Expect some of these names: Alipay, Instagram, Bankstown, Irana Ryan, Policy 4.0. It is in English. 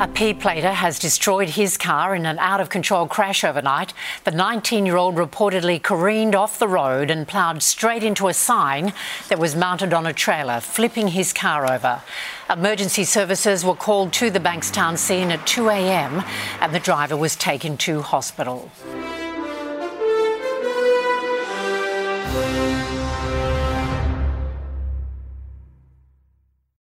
A P-plater has destroyed his car in an out-of-control crash overnight. The 19-year-old reportedly careened off the road and ploughed straight into a sign that was mounted on a trailer, flipping his car over. Emergency services were called to the Bankstown scene at 2 a.m. and the driver was taken to hospital.